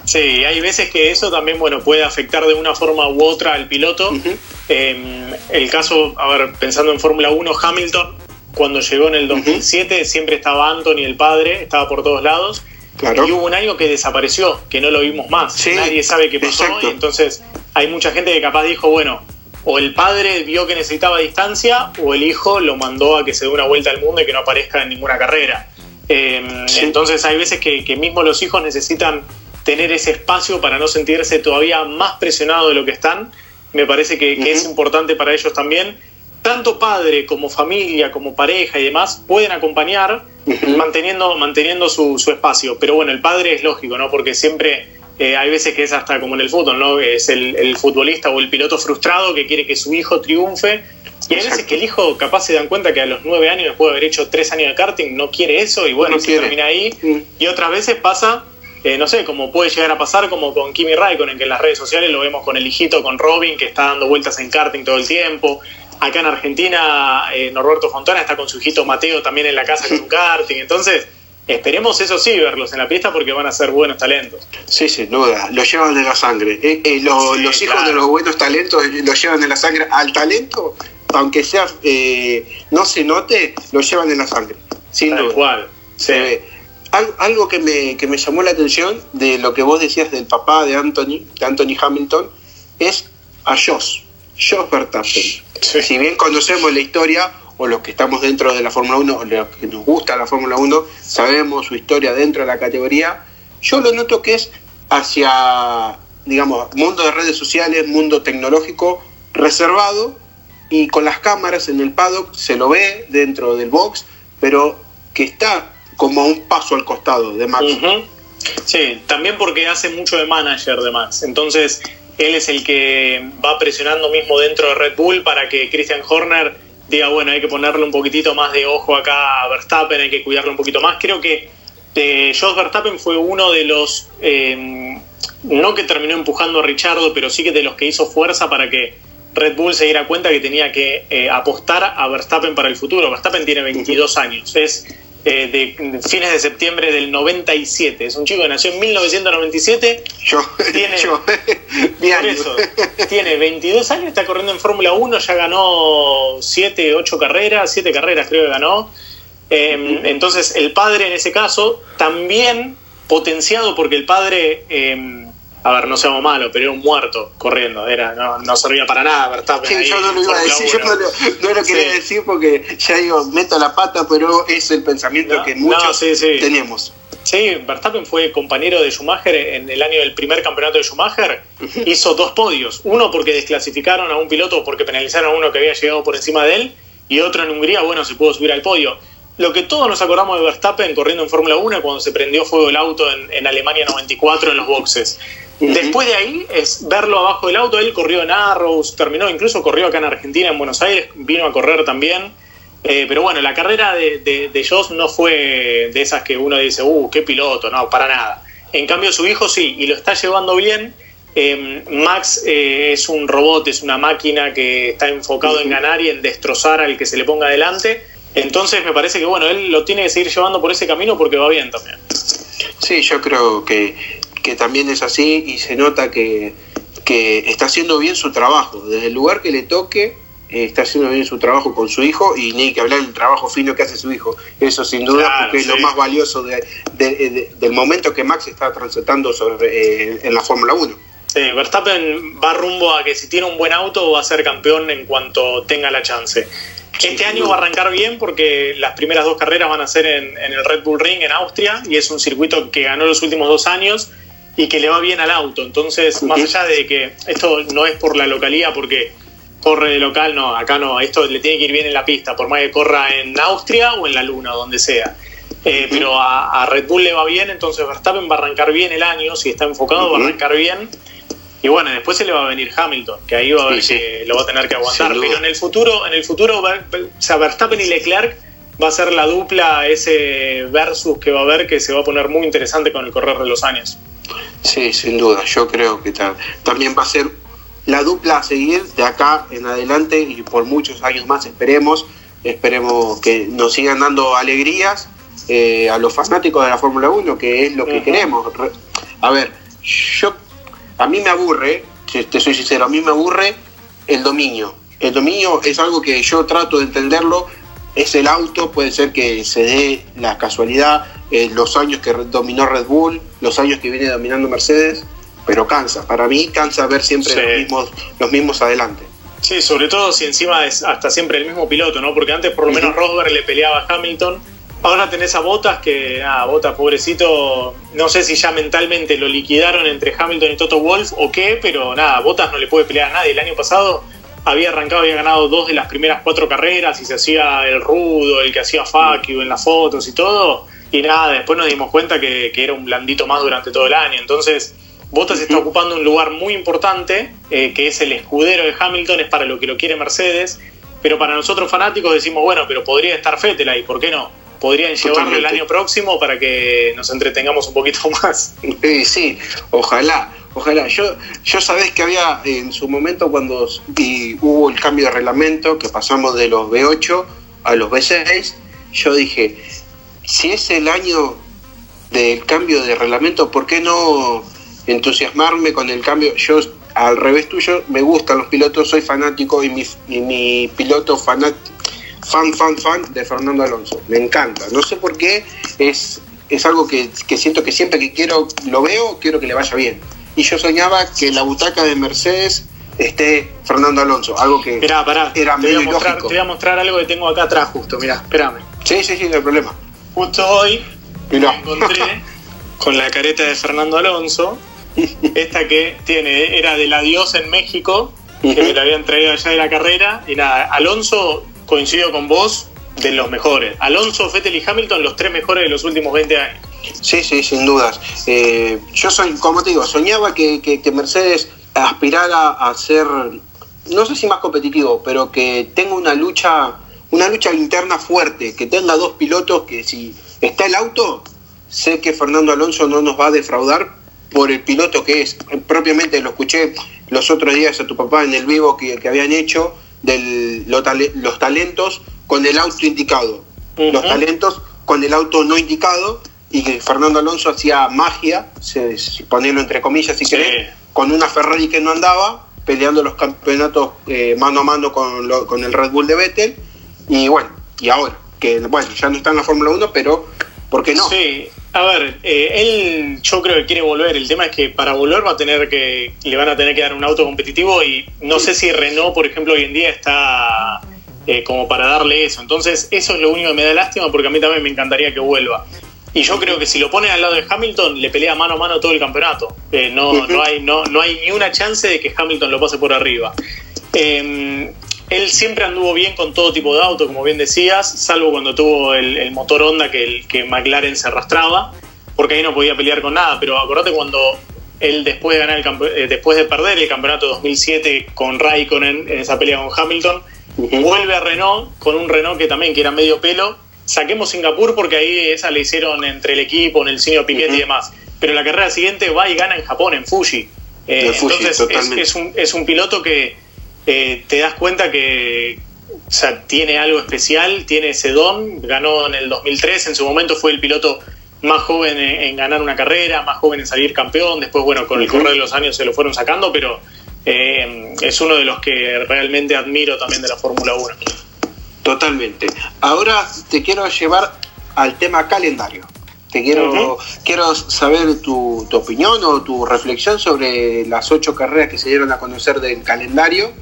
Sí, hay veces que eso también, bueno, puede afectar de una forma u otra al piloto. Uh-huh. Eh, el caso, a ver, pensando en Fórmula uno, Hamilton, cuando llegó en el dos mil siete, uh-huh. siempre estaba Anthony, el padre, estaba por todos lados. Claro. Y hubo un año que desapareció, que no lo vimos más. Sí, nadie sabe qué pasó. Exacto. Y entonces hay mucha gente que capaz dijo, bueno, o el padre vio que necesitaba distancia, o el hijo lo mandó a que se dé una vuelta al mundo y que no aparezca en ninguna carrera. Eh, sí. Entonces hay veces que, que mismo los hijos necesitan tener ese espacio para no sentirse todavía más presionado de lo que están. Me parece que, que uh-huh. es importante para ellos también. Tanto padre como familia, como pareja y demás, pueden acompañar uh-huh. manteniendo, manteniendo su, su espacio. Pero bueno, el padre es lógico, ¿no? Porque siempre eh, hay veces que es hasta como en el fútbol, ¿no? Es el, el futbolista o el piloto frustrado que quiere que su hijo triunfe. Y hay veces que el hijo capaz se dan cuenta que a los nueve años, después de haber hecho tres años de karting, no quiere eso y bueno, no se quiere. Termina ahí. Uh-huh. Y otras veces pasa... Eh, no sé, como puede llegar a pasar como con Kimi Raikkonen, que en las redes sociales lo vemos con el hijito, con Robin, que está dando vueltas en karting todo el tiempo. Acá en Argentina, eh, Norberto Fontana está con su hijito Mateo también en la casa con un karting. Entonces, esperemos eso sí, verlos en la pista, porque van a ser buenos talentos. Sí, sin duda, lo llevan de la sangre. Eh, eh, lo, sí, los hijos claro. de los buenos talentos lo llevan de la sangre al talento, aunque sea eh, no se note, lo llevan de la sangre. Sin Tal duda. Cual. Se sí. ve. Algo que me, que me llamó la atención de lo que vos decías del papá de Anthony, de Anthony Hamilton, es a Jos, Jos Verstappen. Sí. Si bien conocemos la historia, o los que estamos dentro de la Fórmula uno, o los que nos gusta la Fórmula uno, sabemos su historia dentro de la categoría, yo lo noto que es hacia, digamos, mundo de redes sociales, mundo tecnológico, reservado, y con las cámaras en el paddock se lo ve dentro del box, pero que está... como un paso al costado de Max. Uh-huh. Sí, también porque hace mucho de manager de Max. Entonces, él es el que va presionando mismo dentro de Red Bull para que Christian Horner diga, bueno, hay que ponerle un poquitito más de ojo acá a Verstappen, hay que cuidarlo un poquito más. Creo que eh, Jos Verstappen fue uno de los, eh, no que terminó empujando a Ricciardo, pero sí que de los que hizo fuerza para que Red Bull se diera cuenta que tenía que eh, apostar a Verstappen para el futuro. Verstappen tiene veintidós años, es eh, de fines de septiembre del noventa y siete, es un chico que nació en mil novecientos noventa y siete, yo, tiene, yo, mi año. Eso, tiene veintidós años, está corriendo en Fórmula uno, ya ganó siete, ocho carreras, siete carreras creo que ganó, eh, entonces el padre en ese caso también potenciado porque el padre... Eh, a ver, no seamos malos, pero era un muerto corriendo, era, no, no servía para nada Verstappen. Sí, ahí, yo no lo iba a decir, yo no lo, no lo quería sí. decir porque ya digo, meto la pata, pero es el pensamiento no, que muchos no, sí, sí. tenemos. Sí, Verstappen fue compañero de Schumacher en el año del primer campeonato de Schumacher, uh-huh. hizo dos podios, uno porque desclasificaron a un piloto porque penalizaron a uno que había llegado por encima de él, y otro en Hungría, bueno, se pudo subir al podio. Lo que todos nos acordamos de Verstappen corriendo en Fórmula uno cuando se prendió fuego el auto en, en Alemania noventa y cuatro en los boxes. Uh-huh. Después de ahí es verlo abajo del auto, él corrió en Arrows, terminó, incluso corrió acá en Argentina, en Buenos Aires, vino a correr también. Eh, pero bueno, la carrera de, de, de Jos no fue de esas que uno dice, uh, qué piloto, no, para nada. En cambio su hijo sí, y lo está llevando bien. Eh, Max eh, es un robot, es una máquina que está enfocado uh-huh. en ganar y en destrozar al que se le ponga adelante. Entonces me parece que bueno, él lo tiene que seguir llevando por ese camino porque va bien también. Sí, yo creo que, que también es así y se nota que, que está haciendo bien su trabajo. Desde el lugar que le toque, eh, está haciendo bien su trabajo con su hijo y ni hay que hablar del trabajo fino que hace su hijo. Eso sin duda claro, porque sí. es lo más valioso de, de, de, de, del momento que Max está transitando sobre, eh, en la Fórmula uno. Sí, Verstappen va rumbo a que si tiene un buen auto va a ser campeón en cuanto tenga la chance. Este año va a arrancar bien porque las primeras dos carreras van a ser en, en el Red Bull Ring en Austria y es un circuito que ganó los últimos dos años y que le va bien al auto. Entonces, más allá de que esto no es por la localía porque corre de local, no, acá no, esto le tiene que ir bien en la pista, por más que corra en Austria o en la Luna, donde sea. Eh, pero a, a Red Bull le va bien, entonces Verstappen va a arrancar bien el año, si está enfocado va a arrancar bien. Y bueno, después se le va a venir Hamilton, que ahí va a ver sí, que sí. lo va a tener que aguantar. Pero en el futuro, en el futuro, o sea, Verstappen y Leclerc va a ser la dupla, ese versus que va a haber, que se va a poner muy interesante con el correr de los años. Sí, sin duda. Yo creo que ta- también va a ser la dupla a seguir de acá en adelante y por muchos años más esperemos. Esperemos que nos sigan dando alegrías eh, a los fanáticos de la Fórmula uno, que es lo que uh-huh. queremos. A ver, yo... A mí me aburre, te soy sincero, a mí me aburre el dominio. El dominio es algo que yo trato de entenderlo, es el auto, puede ser que se dé la casualidad, eh, los años que dominó Red Bull, los años que viene dominando Mercedes, pero cansa, para mí cansa ver siempre sí. los mismos, los mismos adelante. Sí, sobre todo si encima es hasta siempre el mismo piloto, ¿no? Porque antes por lo menos uh-huh. Rosberg le peleaba a Hamilton. Ahora tenés a Bottas que, ah, Bottas, pobrecito, no sé si ya mentalmente lo liquidaron entre Hamilton y Toto Wolff o qué, pero nada, Bottas no le puede pelear a nadie. El año pasado había arrancado, había ganado dos de las primeras cuatro carreras y se hacía el rudo, el que hacía Facu en las fotos y todo, y nada, después nos dimos cuenta que, que era un blandito más durante todo el año. Entonces, Bottas uh-huh. está ocupando un lugar muy importante, eh, que es el escudero de Hamilton, es para lo que lo quiere Mercedes, pero para nosotros fanáticos decimos, bueno, pero podría estar Vettel ahí, ¿por qué no? Podrían llevarlo el año próximo para que nos entretengamos un poquito más. Sí, sí, ojalá, ojalá. Yo, yo sabés que había en su momento cuando y hubo el cambio de reglamento, que pasamos de los B ocho a los B seis, yo dije, si es el año del cambio de reglamento, ¿por qué no entusiasmarme con el cambio? Yo, al revés tuyo, me gustan los pilotos, soy fanático y mi, y mi piloto fanático, fan, fan, fan de Fernando Alonso. Me encanta. No sé por qué. Es, es algo que, que siento que siempre que quiero, lo veo, quiero que le vaya bien. Y yo soñaba que en la butaca de Mercedes esté Fernando Alonso. Algo que mirá, pará, era muy lógico. Mostrar, te voy a mostrar algo que tengo acá atrás justo. Mirá, espérame. Sí, sí, sí, no hay problema. Justo hoy mirá. Me encontré con la careta de Fernando Alonso. Esta que tiene, era del adiós en México, que uh-huh. me la habían traído allá de la carrera. Y nada, Alonso... Coincido con vos, de los mejores. Alonso, Vettel y Hamilton, los tres mejores de los últimos veinte años. Sí, sí, sin dudas. Eh, yo soy, como te digo, soñaba que, que, que Mercedes aspirar a, a ser, no sé si más competitivo, pero que tenga una lucha, una lucha interna fuerte, que tenga dos pilotos que si está el auto, sé que Fernando Alonso no nos va a defraudar por el piloto que es. Propiamente lo escuché los otros días a tu papá en el vivo que, que habían hecho de lo, los talentos con el auto indicado, uh-huh. los talentos con el auto no indicado, y que Fernando Alonso hacía magia, se, se, ponerlo entre comillas si sí. querés, con una Ferrari que no andaba, peleando los campeonatos eh, mano a mano con, lo, con el Red Bull de Vettel, y bueno, y ahora, que bueno, ya no está en la Fórmula uno, pero ¿por qué no? Sí, a ver, eh, él yo creo que quiere volver, el tema es que para volver va a tener que, le van a tener que dar un auto competitivo, y no sí. sé si Renault, por ejemplo, hoy en día está eh, como para darle eso, entonces eso es lo único que me da lástima, porque a mí también me encantaría que vuelva. Y yo creo que si lo ponen al lado de Hamilton, le pelea mano a mano todo el campeonato. Eh, no, uh-huh. no, hay, no, no hay ni una chance de que Hamilton lo pase por arriba. Eh, él siempre anduvo bien con todo tipo de auto, como bien decías, salvo cuando tuvo el, el motor Honda que, el, que McLaren se arrastraba, porque ahí no podía pelear con nada. Pero acordate cuando él, después de, ganar el campe- eh, después de perder el campeonato dos mil siete con Raikkonen en esa pelea con Hamilton, uh-huh. vuelve a Renault con un Renault que también que era medio pelo. Saquemos Singapur porque ahí esa le hicieron entre el equipo, en el Sinio Piquet uh-huh. y demás. Pero la carrera siguiente va y gana en Japón, en Fuji. Eh, Fuji entonces es, es, un, es un piloto que eh, te das cuenta que o sea, tiene algo especial, tiene ese don. Ganó en el dos mil tres, en su momento fue el piloto más joven en, en ganar una carrera, más joven en salir campeón. Después, bueno, con uh-huh. el correr de los años se lo fueron sacando, pero eh, es uno de los que realmente admiro también de la Fórmula uno. Totalmente. Ahora te quiero llevar al tema calendario. Te quiero, uh-huh. quiero saber tu, tu opinión o tu reflexión sobre las ocho carreras que se dieron a conocer del calendario.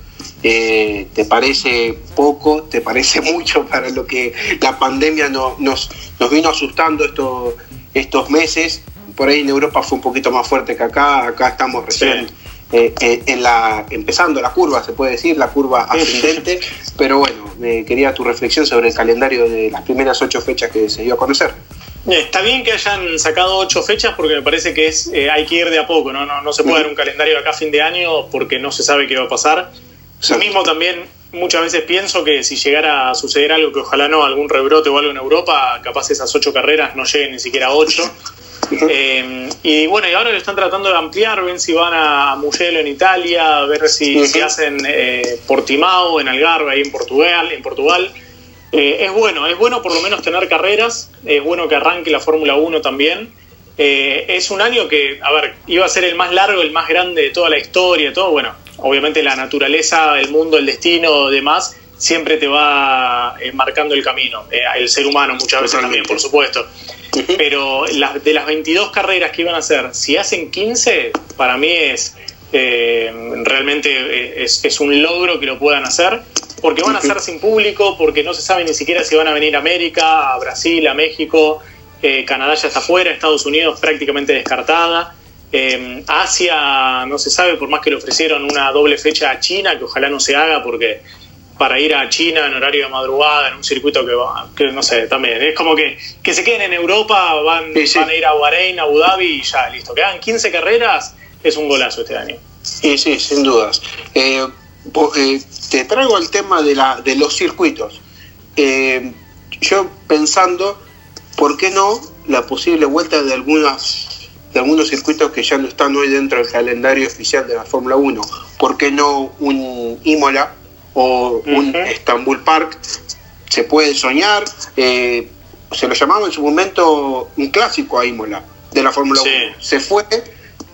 Eh, ¿te parece poco? ¿Te parece mucho para lo que la pandemia no, nos, nos vino asustando estos, estos meses? Por ahí en Europa fue un poquito más fuerte que acá. Acá estamos recién. Sí. Eh, eh, en la, empezando la curva, se puede decir, la curva ascendente, pero bueno, eh, quería tu reflexión sobre el calendario de las primeras ocho fechas que se dio a conocer. Está bien que hayan sacado ocho fechas porque me parece que es eh, hay que ir de a poco, no, no, no se puede uh-huh. dar un calendario acá a fin de año porque no se sabe qué va a pasar. Yo mismo también muchas veces pienso que si llegara a suceder algo, que ojalá no, algún rebrote o algo en Europa, capaz esas ocho carreras no lleguen ni siquiera a ocho. Eh, y bueno, y ahora lo están tratando de ampliar, ven si van a Mugello en Italia, a ver si, uh-huh. si hacen eh, Portimao en Algarve, ahí en Portugal, en Portugal. Eh, es bueno, es bueno por lo menos tener carreras, es bueno que arranque la Fórmula uno también. Eh, es un año que, a ver, iba a ser el más largo, el más grande de toda la historia, todo, bueno, obviamente la naturaleza, el mundo, el destino, demás, siempre te va eh, marcando el camino, eh, el ser humano muchas veces también, por supuesto. Pero las, de las veintidós carreras que iban a hacer, si hacen quince, para mí es eh, realmente es, es un logro que lo puedan hacer, porque van a hacer sin público, porque no se sabe ni siquiera si van a venir a América, a Brasil, a México, eh, Canadá ya está fuera, Estados Unidos prácticamente descartada, eh, Asia no se sabe, por más que le ofrecieron una doble fecha a China, que ojalá no se haga, porque para ir a China en horario de madrugada, en un circuito que va, que no sé, también. Es como que, que se queden en Europa, van, sí, sí. van a ir a Bahrein, a Abu Dhabi y ya, listo. Que hagan quince carreras, es un golazo este año. Sí, sí, sin dudas. Eh, eh, te traigo el tema de, la, de los circuitos. Eh, yo pensando, ¿por qué no la posible vuelta de algunas de algunos circuitos que ya no están hoy dentro del calendario oficial de la Fórmula uno? ¿Por qué no un Imola o un uh-huh. Estambul Park? Se puede soñar, eh, se lo llamaba en su momento un clásico a Imola de la Fórmula sí. uno, se fue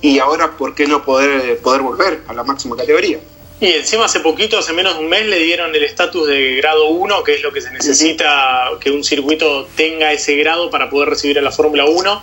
y ahora por qué no poder, poder volver a la máxima categoría. Y encima hace poquito, hace menos de un mes, le dieron el estatus de grado uno, que es lo que se necesita uh-huh. que un circuito tenga ese grado para poder recibir a la Fórmula uno.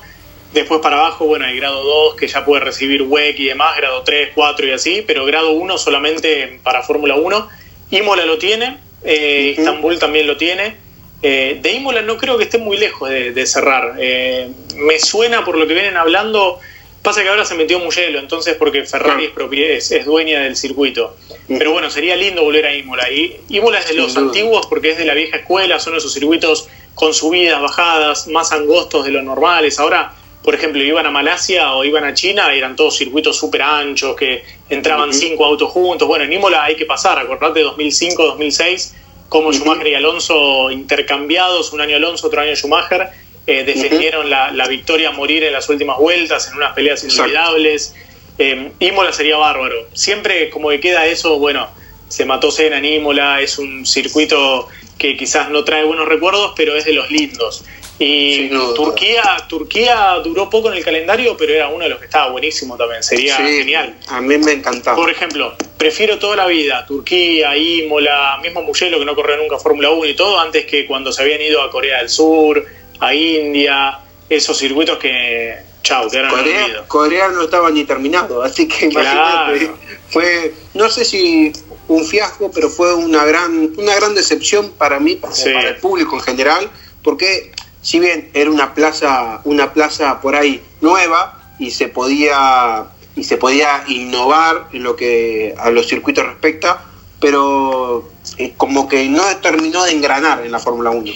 Después para abajo, bueno, hay grado dos que ya puede recibir W E C y demás, grado tres, cuatro y así, pero grado uno solamente para Fórmula uno. Imola lo tiene, eh, uh-huh. Estambul también lo tiene. Eh, de Imola no creo que esté muy lejos de, de cerrar. Eh, me suena por lo que vienen hablando. Pasa que ahora se metió Mugello, entonces porque Ferrari uh-huh. es, propiedad, es, es dueña del circuito. Uh-huh. Pero bueno, sería lindo volver a Imola. Y Imola es de los uh-huh. antiguos porque es de la vieja escuela, son esos circuitos con subidas, bajadas, más angostos de los normales. Ahora por ejemplo, iban a Malasia o iban a China, eran todos circuitos súper anchos que entraban uh-huh. cinco autos juntos. Bueno, en Imola hay que pasar, acordate, dos mil cinco, dos mil seis, como uh-huh. Schumacher y Alonso intercambiados, un año Alonso, otro año Schumacher, eh, defendieron uh-huh. la, la victoria a morir en las últimas vueltas, en unas peleas inolvidables. Eh, Imola sería bárbaro. Siempre como que queda eso, bueno, se mató Senna en Imola, es un circuito que quizás no trae buenos recuerdos, pero es de los lindos. Y Turquía Turquía duró poco en el calendario, pero era uno de los que estaba buenísimo también. Sería sí, genial. A mí me encantaba. Por ejemplo, prefiero toda la vida Turquía, Imola, mismo Mugello, que no corrió nunca Fórmula uno y todo, antes que cuando se habían ido a Corea del Sur, a India, esos circuitos que, chau, quedaron olvidados. Corea no estaba ni terminado, así que imagínate. Claro. Fue, no sé si un fiasco, pero fue una gran una gran decepción para mí, como sí. para el público en general, porque si bien era una plaza, una plaza por ahí nueva y se podía y se podía innovar en lo que a los circuitos respecta, pero como que no terminó de engranar en la Fórmula uno.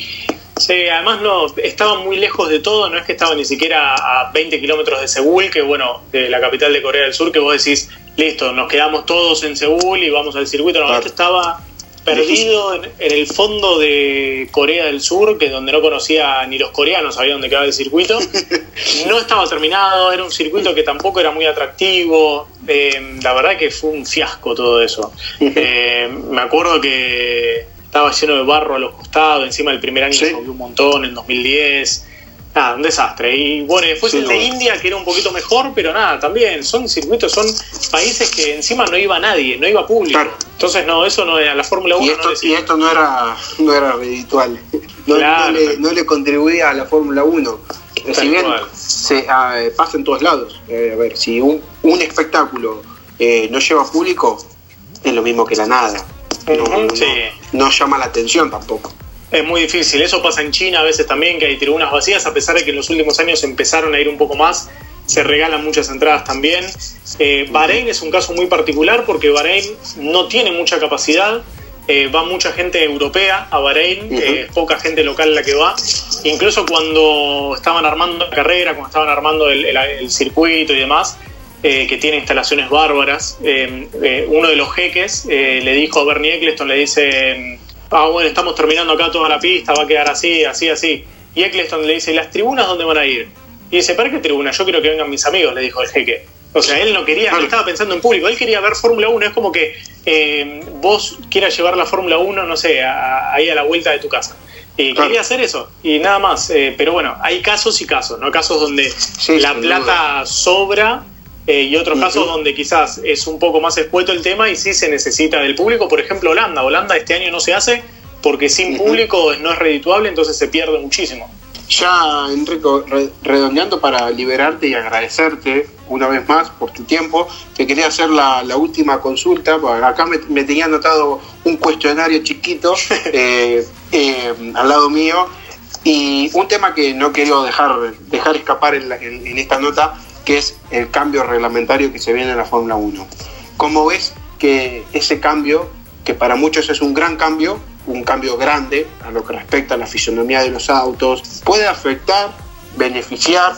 Sí, además no estaba muy lejos de todo, no es que estaba ni siquiera a veinte kilómetros de Seúl, que bueno, de la capital de Corea del Sur, que vos decís, listo, nos quedamos todos en Seúl y vamos al circuito. No, claro. Estaba perdido en, en el fondo de Corea del Sur, que donde no conocía ni los coreanos, sabía dónde quedaba el circuito. No estaba terminado, era un circuito que tampoco era muy atractivo. Eh, la verdad que fue un fiasco todo eso. Eh, me acuerdo que estaba lleno de barro a los costados, encima del primer año llovió sí. un montón, en dos mil diez. Nada, un desastre. Y bueno, después sí, el de no. India, que era un poquito mejor, pero nada, también son circuitos, son países que encima no iba nadie, no iba público. Claro. Entonces, no, eso no era la Fórmula uno. Y esto no, y esto no era no era habitual. No, claro. no, le, no le contribuía a la Fórmula uno. Tal si bien cual. se a, pasa en todos lados. Eh, a ver, si un, un espectáculo eh, no lleva público, es lo mismo que la nada. No, uh-huh, no, sí. no, no llama la atención tampoco. Es muy difícil, eso pasa en China a veces también, que hay tribunas vacías, a pesar de que en los últimos años empezaron a ir un poco más, se regalan muchas entradas también. Eh, Bahrein es un caso muy particular porque Bahrein no tiene mucha capacidad, eh, va mucha gente europea a Bahrein, uh-huh. eh, poca gente local la que va. Incluso cuando estaban armando la carrera, cuando estaban armando el, el, el circuito y demás, eh, que tiene instalaciones bárbaras, eh, eh, uno de los jeques eh, le dijo a Bernie Ecclestone, le dice... ah, bueno, estamos terminando acá toda la pista, va a quedar así, así, así. Y Ecclestone le dice, ¿y las tribunas dónde van a ir? Y dice, ¿para qué tribuna? Yo quiero que vengan mis amigos, le dijo el jeque. O sea, él no quería, no estaba pensando en público, él quería ver Fórmula uno. Es como que eh, vos quieras llevar la Fórmula uno, no sé, a, ahí a la vuelta de tu casa. Y claro. quería hacer eso, y nada más. Eh, pero bueno, hay casos y casos, ¿no? Casos donde sí, la plata duda. sobra... Eh, y otros uh-huh. casos donde quizás es un poco más escueto el tema y sí se necesita del público. Por ejemplo, Holanda. Holanda este año no se hace porque sin uh-huh. público no es redituable, entonces se pierde muchísimo. Ya, Enrico, re- redondeando para liberarte y agradecerte una vez más por tu tiempo, te quería hacer la, la última consulta. Acá me, me tenía anotado un cuestionario chiquito eh, eh, al lado mío, y un tema que no quiero dejar, dejar escapar en, la, en, en esta nota, que es el cambio reglamentario que se viene en la Fórmula uno. ¿Cómo ves que ese cambio, que para muchos es un gran cambio, un cambio grande a lo que respecta a la fisonomía de los autos, puede afectar, beneficiar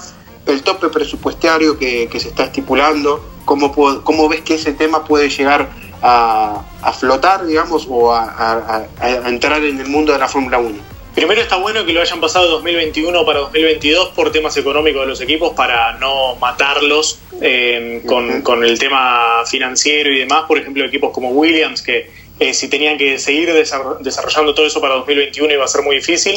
el tope presupuestario que, que se está estipulando? ¿Cómo, puedo, ¿Cómo ves que ese tema puede llegar a, a flotar, digamos, o a, a, a entrar en el mundo de la Fórmula uno? Primero, está bueno que lo hayan pasado de dos mil veintiuno para dos mil veintidós por temas económicos de los equipos, para no matarlos eh, con, uh-huh. con el tema financiero y demás. Por ejemplo, equipos como Williams, que eh, si tenían que seguir desarrollando todo eso para dos mil veintiuno iba a ser muy difícil.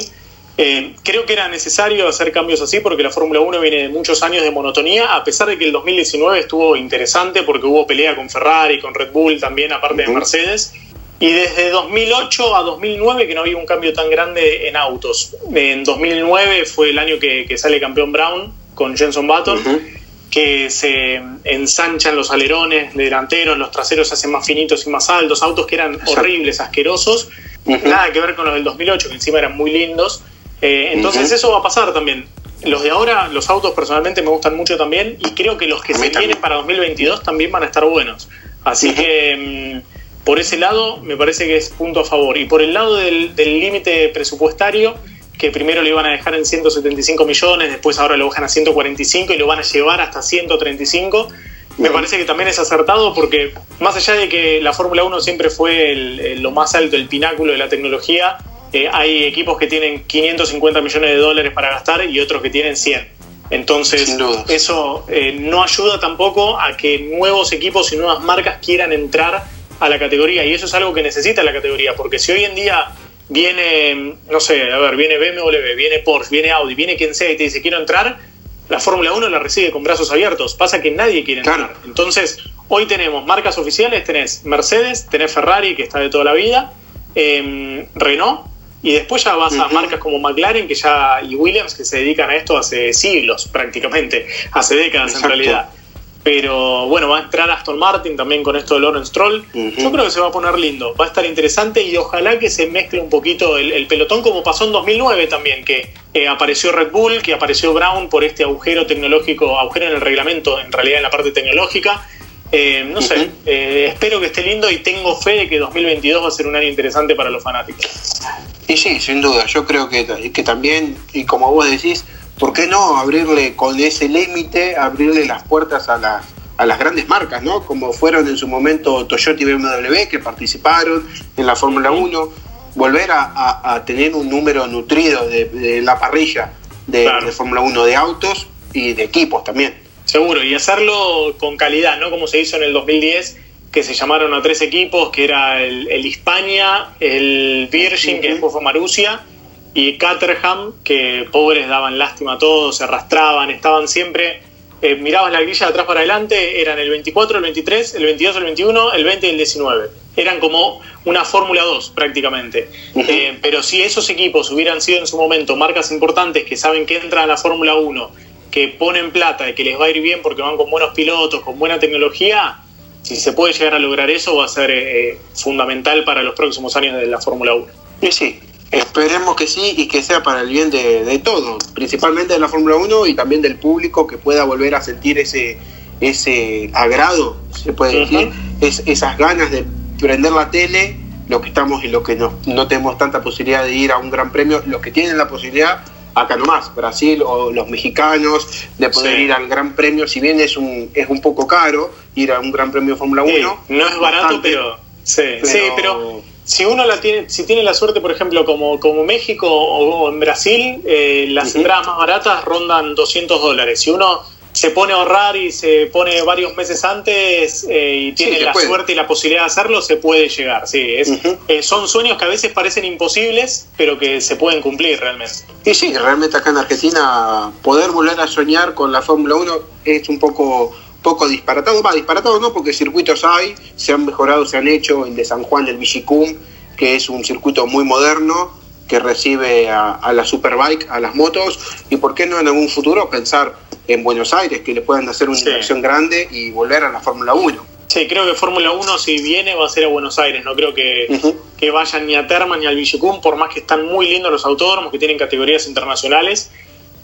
Eh, creo que era necesario hacer cambios así porque la Fórmula uno viene de muchos años de monotonía, a pesar de que el dos mil diecinueve estuvo interesante porque hubo pelea con Ferrari, con Red Bull también, aparte uh-huh. de Mercedes. Y desde dos mil ocho a dos mil nueve que no había un cambio tan grande en autos. En dos mil nueve fue el año que, que sale campeón Brown con Jenson Button, uh-huh. que se ensanchan los alerones delanteros, los traseros se hacen más finitos y más altos, autos que eran Exacto. horribles, asquerosos, uh-huh. nada que ver con los del dos mil ocho, que encima eran muy lindos. Eh, entonces uh-huh. eso va a pasar también. Los de ahora, los autos personalmente me gustan mucho también, y creo que los que se también. vienen para dos mil veintidós también van a estar buenos. Así uh-huh. que... Mmm, por ese lado me parece que es punto a favor. Y por el lado del límite presupuestario, que primero lo iban a dejar en ciento setenta y cinco millones, después ahora lo bajan a ciento cuarenta y cinco y lo van a llevar hasta ciento treinta y cinco. Me parece que también es acertado porque, más allá de que la Fórmula uno siempre fue el, el, lo más alto, el pináculo de la tecnología, eh, hay equipos que tienen quinientos cincuenta millones de dólares para gastar y otros que tienen cien. Entonces, eso eh, no ayuda tampoco a que nuevos equipos y nuevas marcas quieran entrar a la categoría. Y eso es algo que necesita la categoría, porque si hoy en día viene, no sé, a ver, viene B M W, viene Porsche, viene Audi, viene quien sea y te dice quiero entrar, la Fórmula uno la recibe con brazos abiertos. Pasa que nadie quiere entrar. Claro. Entonces, hoy tenemos marcas oficiales, tenés Mercedes, tenés Ferrari, que está de toda la vida, eh, Renault, y después ya vas uh-huh. a marcas como McLaren que ya y Williams, que se dedican a esto hace siglos prácticamente, hace décadas. Exacto. En realidad. Pero bueno, va a entrar Aston Martin también con esto de Lawrence Stroll. Uh-huh. Yo creo que se va a poner lindo, va a estar interesante y ojalá que se mezcle un poquito el, el pelotón, como pasó en dos mil nueve también, que eh, apareció Red Bull, que apareció Brown por este agujero tecnológico, agujero en el reglamento, en realidad en la parte tecnológica. Eh, no uh-huh. sé, eh, espero que esté lindo y tengo fe de que dos mil veintidós va a ser un año interesante para los fanáticos. Y sí, sin duda, yo creo que, que también, y como vos decís, ¿por qué no abrirle con ese límite, abrirle las puertas a las, a las grandes marcas, ¿no? Como fueron en su momento Toyota y B M W, que participaron en la Fórmula uno, volver a, a, a tener un número nutrido de, de la parrilla de, claro. de Fórmula uno, de autos y de equipos también. Seguro, y hacerlo con calidad, ¿no? Como se hizo en el dos mil diez, que se llamaron a tres equipos, que era el, el Hispania, el Virgin, uh-huh. que después fue Marussia, y Caterham, que pobres daban lástima a todos, se arrastraban, estaban siempre, eh, mirabas la grilla de atrás para adelante, eran el veinticuatro, el veintitrés, el veintidós, el veintiuno, el veinte y el diecinueve. Eran como una Fórmula dos prácticamente. Uh-huh. Eh, pero si esos equipos hubieran sido en su momento marcas importantes que saben que entran a la Fórmula uno, que ponen plata y que les va a ir bien porque van con buenos pilotos, con buena tecnología, si se puede llegar a lograr eso va a ser eh, fundamental para los próximos años de la Fórmula uno. Y sí. Esperemos que sí y que sea para el bien de, de todos, principalmente de la Fórmula uno y también del público, que pueda volver a sentir ese, ese agrado, se puede decir, uh-huh. es, esas ganas de prender la tele, los que estamos y los que no, no tenemos tanta posibilidad de ir a un gran premio, los que tienen la posibilidad, acá nomás, Brasil o los mexicanos, de poder sí. ir al gran premio, si bien es un, es un poco caro ir a un gran premio de Fórmula sí, uno. No es barato, bastante, pero, sí, pero... Sí, pero... Si uno la tiene, si tiene la suerte, por ejemplo, como, como México o, o en Brasil, eh, las uh-huh. entradas más baratas rondan doscientos dólares. Si uno se pone a ahorrar y se pone varios meses antes eh, y tiene sí, la puede. suerte y la posibilidad de hacerlo, se puede llegar. Sí, es, uh-huh. eh, son sueños que a veces parecen imposibles, pero que se pueden cumplir realmente. Y sí, realmente acá en Argentina poder volver a soñar con la Fórmula uno es un poco... poco disparatado, va, disparatado no, porque circuitos hay, se han mejorado, se han hecho el de San Juan del Villicum, que es un circuito muy moderno que recibe a, a la Superbike, a las motos, y por qué no en algún futuro pensar en Buenos Aires, que le puedan hacer una sí. inversión grande y volver a la Fórmula uno. Sí, creo que Fórmula uno si viene va a ser a Buenos Aires, no creo que, uh-huh. que vayan ni a Terma ni al Villicum, por más que están muy lindos los autódromos que tienen categorías internacionales,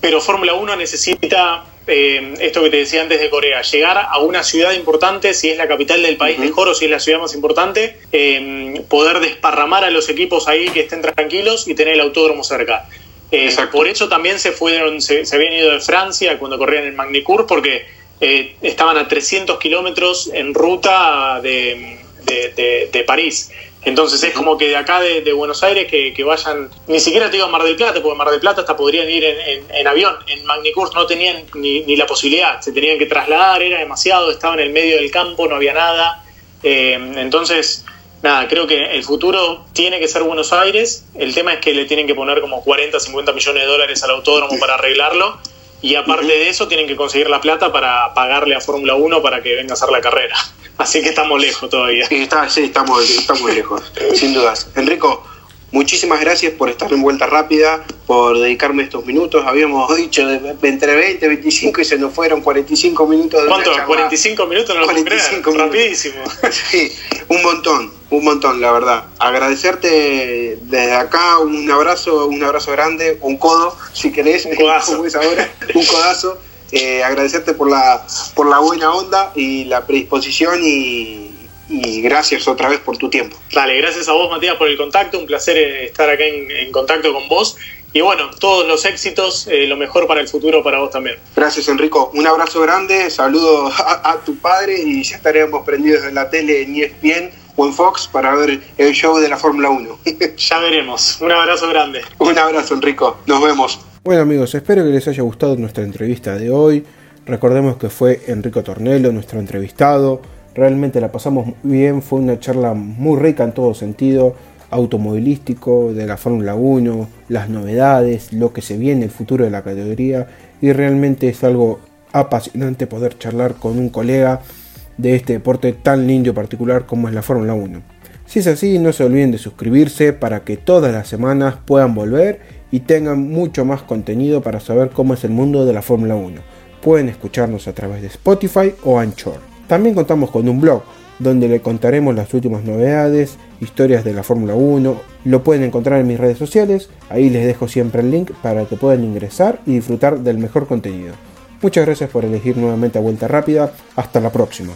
pero Fórmula uno necesita... Eh, esto que te decía antes de Corea, llegar a una ciudad importante, si es la capital del país uh-huh. mejor, o si es la ciudad más importante, eh, poder desparramar a los equipos ahí, que estén tranquilos y tener el autódromo cerca. Eh, por eso también se fueron, se, se habían ido de Francia cuando corrían el Magny-Cours, porque eh, estaban a trescientos kilómetros en ruta de, de, de, de París. Entonces es como que de acá de, de Buenos Aires que, que vayan, ni siquiera te digo a Mar del Plata, porque Mar del Plata hasta podrían ir en, en, en avión. En Magny-Cours no tenían ni, ni la posibilidad, se tenían que trasladar, era demasiado, estaba en el medio del campo, no había nada. Eh, entonces, nada, creo que el futuro tiene que ser Buenos Aires. El tema es que le tienen que poner como cuarenta, cincuenta millones de dólares al autódromo para arreglarlo. Y aparte de eso, tienen que conseguir la plata para pagarle a Fórmula uno para que venga a hacer la carrera. Así que estamos lejos todavía. Sí, está, sí estamos, estamos lejos, sin dudas. Enrico, muchísimas gracias por estar en Vuelta Rápida, por dedicarme estos minutos. Habíamos dicho de, entre veinte, veinticinco y se nos fueron cuarenta y cinco minutos. De ¿Cuánto? ¿cuarenta y cinco minutos? No lo puedo creer, rapidísimo. Sí, un montón, un montón, la verdad. Agradecerte desde acá, un abrazo, un abrazo grande, un codo, si querés. Un codazo. Como es ahora, un codazo. Eh, agradecerte por la por la buena onda y la predisposición y, y gracias otra vez por tu tiempo. Dale, gracias a vos, Matías, por el contacto, un placer estar acá en, en contacto con vos y bueno, todos los éxitos, eh, lo mejor para el futuro para vos también. Gracias, Enrico, un abrazo grande, saludo a, a tu padre y ya estaremos prendidos en la tele, en E S P N o en Fox para ver el show de la Fórmula uno. Ya veremos. Un abrazo grande. Un abrazo, Enrico. Nos vemos. Bueno, amigos, espero que les haya gustado nuestra entrevista de hoy. Recordemos que fue Enrico Tornelo nuestro entrevistado. Realmente la pasamos muy bien. Fue una charla muy rica en todo sentido. Automovilístico, de la Fórmula uno, las novedades, lo que se viene, el futuro de la categoría. Y realmente es algo apasionante poder charlar con un colega de este deporte tan lindo y particular como es la Fórmula uno. Si es así, no se olviden de suscribirse para que todas las semanas puedan volver y tengan mucho más contenido para saber cómo es el mundo de la Fórmula uno. Pueden escucharnos a través de Spotify o Anchor. También contamos con un blog donde le contaremos las últimas novedades, historias de la Fórmula uno. Lo pueden encontrar en mis redes sociales, ahí les dejo siempre el link para que puedan ingresar y disfrutar del mejor contenido. Muchas gracias por elegir nuevamente a Vuelta Rápida. Hasta la próxima.